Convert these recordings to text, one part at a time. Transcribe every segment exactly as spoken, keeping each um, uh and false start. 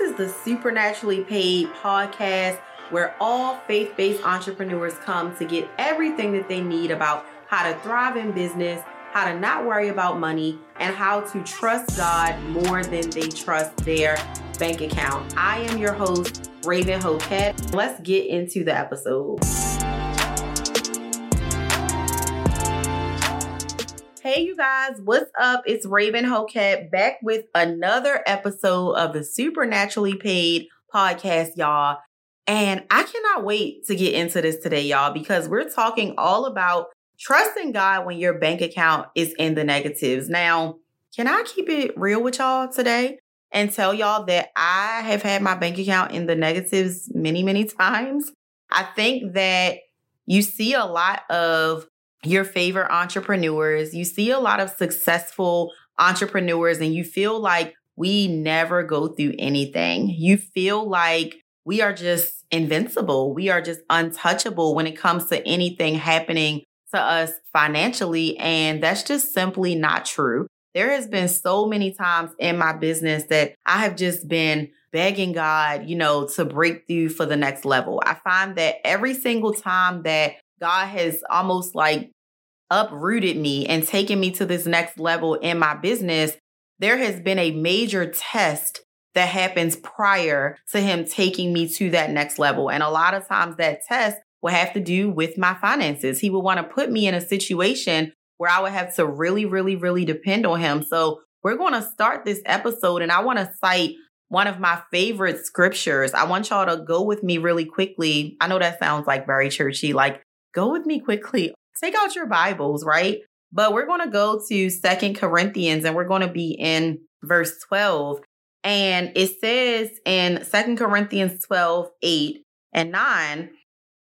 is the Supernaturally Paid podcast, where all faith-based entrepreneurs come to get everything that they need about how to thrive in business, how to not worry about money, and how to trust God more than they trust their bank account. I am your host, Raven Hoquette. Let's get into the episode. Hey, you guys, what's up? It's Raven Hoquette back with another episode of the Supernaturally Paid podcast, y'all. And I cannot wait to get into this today, y'all, because we're talking all about trusting God when your bank account is in the negatives. Now, can I keep it real with y'all today and tell y'all that I have had my bank account in the negatives many, many times? I think that you see a lot of your favorite entrepreneurs, you see a lot of successful entrepreneurs, and you feel like we never go through anything. You feel like we are just invincible. We are just untouchable when it comes to anything happening to us financially. And that's just simply not true. There has been so many times in my business that I have just been begging God, you know, to break through for the next level. I find that every single time that God has almost like uprooted me and taken me to this next level in my business, there has been a major test that happens prior to him taking me to that next level. And a lot of times that test will have to do with my finances. He would want to put me in a situation where I would have to really, really, really depend on him. So we're going to start this episode, and I want to cite one of my favorite scriptures. I want y'all to go with me really quickly. I know that sounds like very churchy, like, go with me quickly. Take out your Bibles, right? But we're going to go to Second Corinthians, and we're going to be in verse twelve. And it says in Second Corinthians twelve, eight and nine,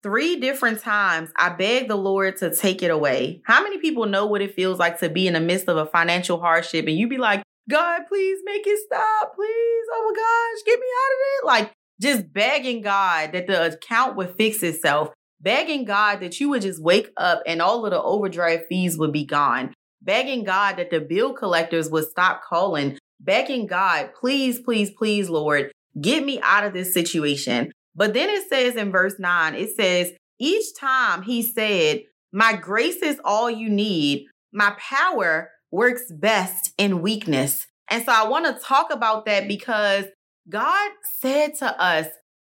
three different times, I beg the Lord to take it away. How many people know what it feels like to be in the midst of a financial hardship and you be like, God, please make it stop, please. Oh my gosh, get me out of it. Like just begging God that the account would fix itself. Begging God that you would just wake up and all of the overdraft fees would be gone. Begging God that the bill collectors would stop calling. Begging God, please, please, please, Lord, get me out of this situation. But then it says in verse nine, it says, each time he said, my grace is all you need. My power works best in weakness. And so I want to talk about that because God said to us,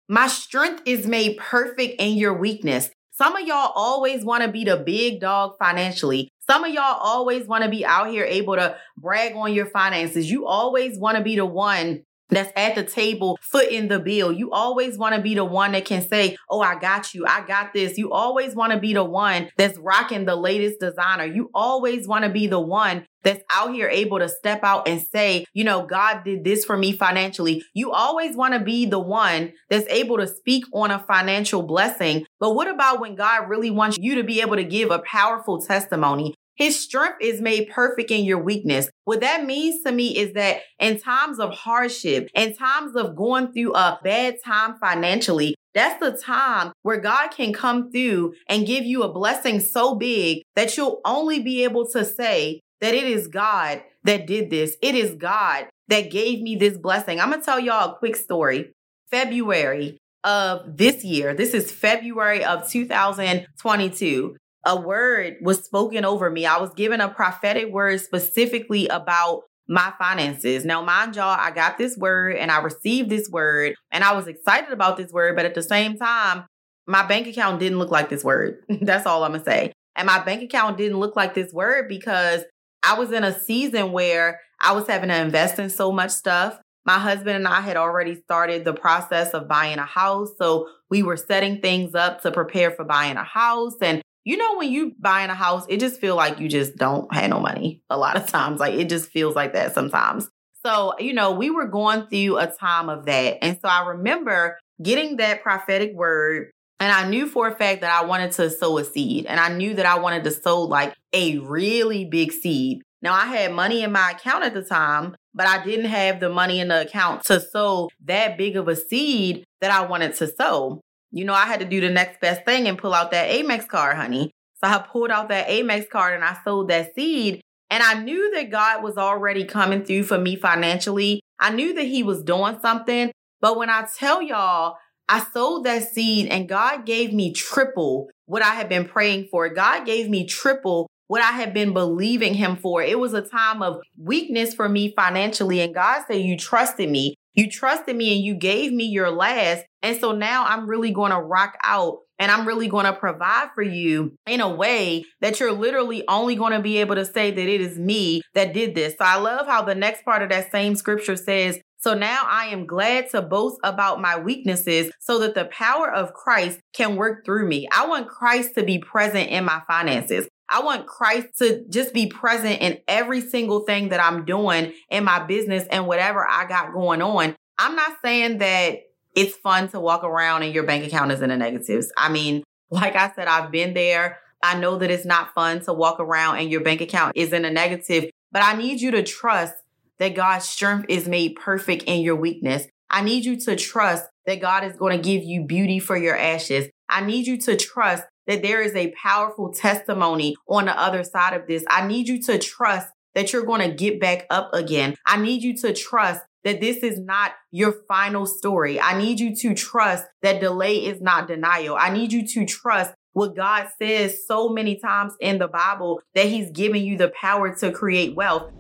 my strength is made perfect in your weakness. Some of y'all always want to be the big dog financially. Some of y'all always want to be out here able to brag on your finances. You always want to be the one that's at the table, footing the bill. You always want to be the one that can say, oh, I got you. I got this. You always want to be the one that's rocking the latest designer. You always want to be the one that's out here able to step out and say, you know, God did this for me financially. You always want to be the one that's able to speak on a financial blessing. But what about when God really wants you to be able to give a powerful testimony? His strength is made perfect in your weakness. What that means to me is that in times of hardship, in times of going through a bad time financially, that's the time where God can come through and give you a blessing so big that you'll only be able to say that it is God that did this. It is God that gave me this blessing. I'm going to tell y'all a quick story. February of this year, this is February of two thousand twenty-two. A word was spoken over me. I was given a prophetic word specifically about my finances. Now, mind y'all, I got this word and I received this word and I was excited about this word. But at the same time, my bank account didn't look like this word. That's all I'm going to say. And my bank account didn't look like this word because I was in a season where I was having to invest in so much stuff. My husband and I had already started the process of buying a house. So we were setting things up to prepare for buying a house. And you know, when you buying a house, it just feels like you just don't have no money a lot of times. Like it just feels like that sometimes. So, you know, we were going through a time of that. And so I remember getting that prophetic word and I knew for a fact that I wanted to sow a seed and I knew that I wanted to sow like a really big seed. Now I had money in my account at the time, but I didn't have the money in the account to sow that big of a seed that I wanted to sow. You know, I had to do the next best thing and pull out that Amex card, honey. So I pulled out that Amex card and I sold that seed. And I knew that God was already coming through for me financially. I knew that he was doing something. But when I tell y'all, I sold that seed and God gave me triple what I had been praying for. God gave me triple what I had been believing him for. It was a time of weakness for me financially. And God said, you trusted me. You trusted me and you gave me your last. And so now I'm really going to rock out and I'm really going to provide for you in a way that you're literally only going to be able to say that it is me that did this. So I love how the next part of that same scripture says, so now I am glad to boast about my weaknesses so that the power of Christ can work through me. I want Christ to be present in my finances. I want Christ to just be present in every single thing that I'm doing in my business and whatever I got going on. I'm not saying that it's fun to walk around and your bank account is in the negatives. I mean, like I said, I've been there. I know that it's not fun to walk around and your bank account is in the negative, but I need you to trust that God's strength is made perfect in your weakness. I need you to trust that God is going to give you beauty for your ashes. I need you to trust that there is a powerful testimony on the other side of this. I need you to trust that you're going to get back up again. I need you to trust that this is not your final story. I need you to trust that delay is not denial. I need you to trust what God says so many times in the Bible, that he's giving you the power to create wealth.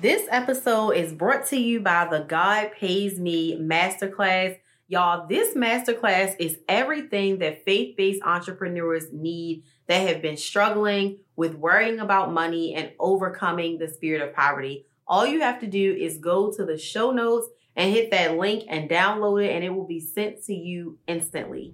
This episode is brought to you by the God Pays Me Masterclass. Y'all, this masterclass is everything that faith-based entrepreneurs need that have been struggling with worrying about money and overcoming the spirit of poverty. All you have to do is go to the show notes and hit that link and download it, and it will be sent to you instantly.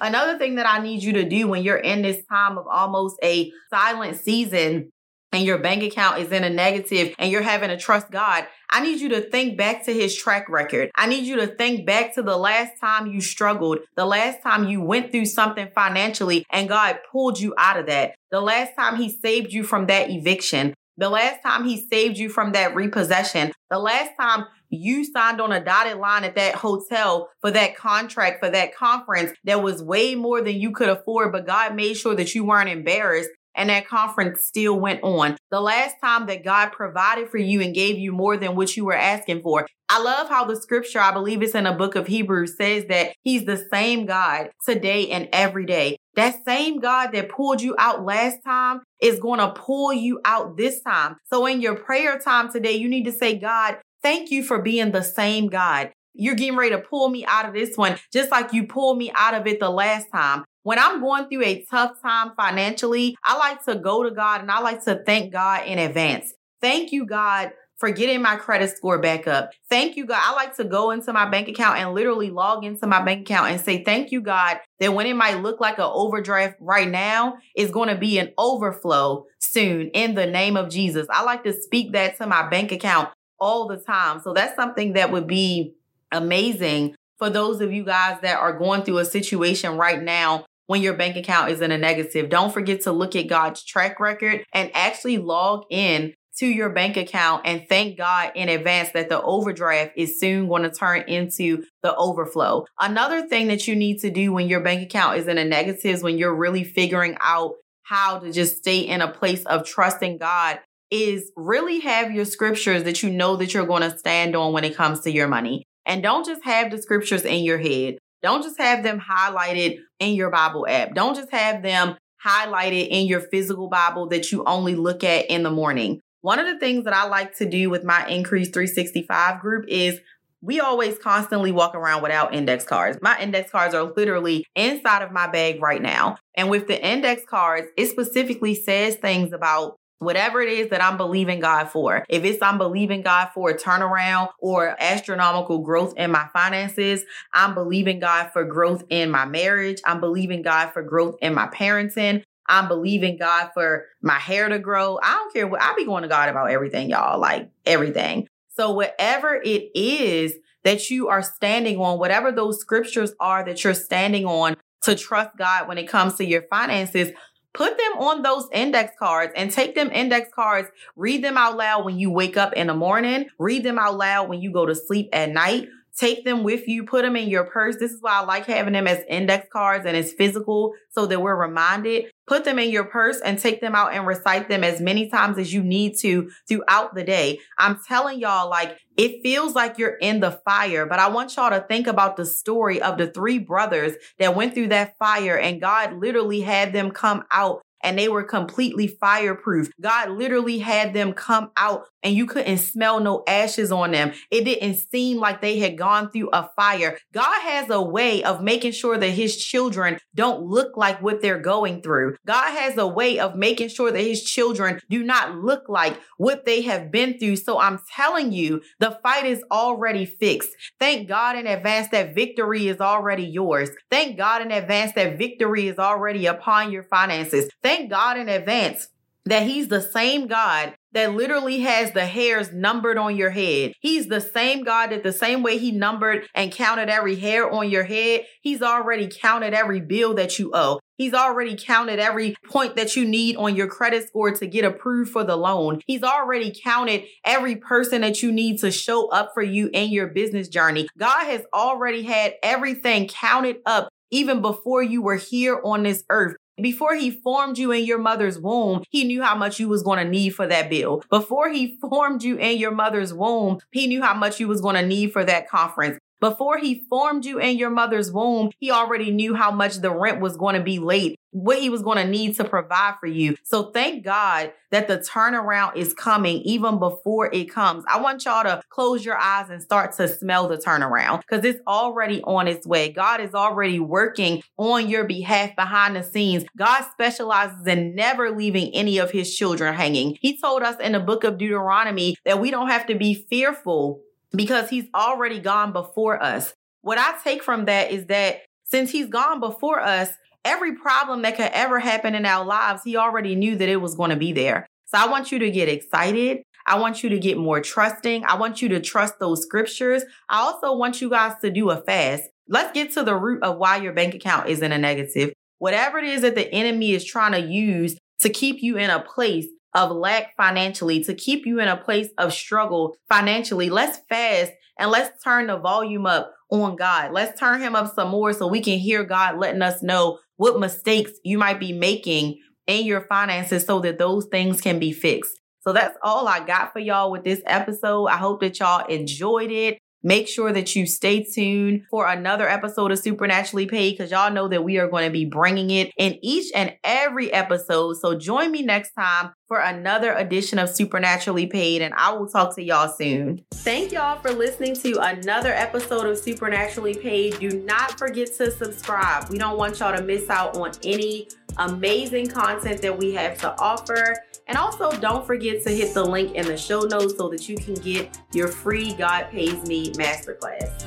Another thing that I need you to do when you're in this time of almost a silent season and your bank account is in a negative and you're having to trust God, I need you to think back to his track record. I need you to think back to the last time you struggled, the last time you went through something financially and God pulled you out of that, the last time he saved you from that eviction, the last time he saved you from that repossession, the last time you signed on a dotted line at that hotel for that contract, for that conference that was way more than you could afford, but God made sure that you weren't embarrassed. And that conference still went on. The last time that God provided for you and gave you more than what you were asking for. I love how the scripture, I believe it's in the book of Hebrews, says that he's the same God today and every day. That same God that pulled you out last time is going to pull you out this time. So in your prayer time today, you need to say, God, thank you for being the same God. You're getting ready to pull me out of this one, just like you pulled me out of it the last time. When I'm going through a tough time financially, I like to go to God and I like to thank God in advance. Thank you, God, for getting my credit score back up. Thank you, God. I like to go into my bank account and literally log into my bank account and say, thank you, God, that when it might look like an overdraft right now, it's going to be an overflow soon in the name of Jesus. I like to speak that to my bank account all the time. So that's something that would be amazing for those of you guys that are going through a situation right now when your bank account is in a negative. Don't forget to look at God's track record and actually log in to your bank account and thank God in advance that the overdraft is soon going to turn into the overflow. Another thing that you need to do when your bank account is in a negative is when you're really figuring out how to just stay in a place of trusting God is really have your scriptures that you know that you're going to stand on when it comes to your money. And don't just have the scriptures in your head. Don't just have them highlighted in your Bible app. Don't just have them highlighted in your physical Bible that you only look at in the morning. One of the things that I like to do with my Increase three sixty-five group is we always constantly walk around without index cards. My index cards are literally inside of my bag right now. And with the index cards, it specifically says things about whatever it is that I'm believing God for. If it's I'm believing God for a turnaround or astronomical growth in my finances, I'm believing God for growth in my marriage, I'm believing God for growth in my parenting, I'm believing God for my hair to grow. I don't care what, I be going to God about everything, y'all, like everything. So whatever it is that you are standing on, whatever those scriptures are that you're standing on to trust God when it comes to your finances, put them on those index cards and take them index cards, read them out loud when you wake up in the morning, read them out loud when you go to sleep at night, take them with you, put them in your purse. This is why I like having them as index cards and as physical so that we're reminded. Put them in your purse and take them out and recite them as many times as you need to throughout the day. I'm telling y'all, like, it feels like you're in the fire, but I want y'all to think about the story of the three brothers that went through that fire and God literally had them come out and they were completely fireproof. God literally had them come out and you couldn't smell no ashes on them. It didn't seem like they had gone through a fire. God has a way of making sure that his children don't look like what they're going through. God has a way of making sure that his children do not look like what they have been through. So I'm telling you, the fight is already fixed. Thank God in advance that victory is already yours. Thank God in advance that victory is already upon your finances. Thank God in advance that he's the same God that literally has the hairs numbered on your head. He's the same God that the same way he numbered and counted every hair on your head, he's already counted every bill that you owe. He's already counted every point that you need on your credit score to get approved for the loan. He's already counted every person that you need to show up for you in your business journey. God has already had everything counted up even before you were here on this earth. Before he formed you in your mother's womb, he knew how much you was going to need for that bill. Before he formed you in your mother's womb, he knew how much you was going to need for that conference. Before he formed you in your mother's womb, he already knew how much the rent was going to be late, what he was going to need to provide for you. So thank God that the turnaround is coming even before it comes. I want y'all to close your eyes and start to smell the turnaround because it's already on its way. God is already working on your behalf behind the scenes. God specializes in never leaving any of his children hanging. He told us in the book of Deuteronomy that we don't have to be fearful because he's already gone before us. What I take from that is that since he's gone before us, every problem that could ever happen in our lives, he already knew that it was going to be there. So I want you to get excited. I want you to get more trusting. I want you to trust those scriptures. I also want you guys to do a fast. Let's get to the root of why your bank account is in a negative. Whatever it is that the enemy is trying to use to keep you in a place of lack financially, to keep you in a place of struggle financially, let's fast and let's turn the volume up on God. Let's turn him up some more so we can hear God letting us know what mistakes you might be making in your finances so that those things can be fixed. So that's all I got for y'all with this episode. I hope that y'all enjoyed it. Make sure that you stay tuned for another episode of Supernaturally Paid because y'all know that we are going to be bringing it in each and every episode. So join me next time for another edition of Supernaturally Paid and I will talk to y'all soon. Thank y'all for listening to another episode of Supernaturally Paid. Do not forget to subscribe. We don't want y'all to miss out on any amazing content that we have to offer. And also don't forget to hit the link in the show notes so that you can get your free God Pays Me Masterclass.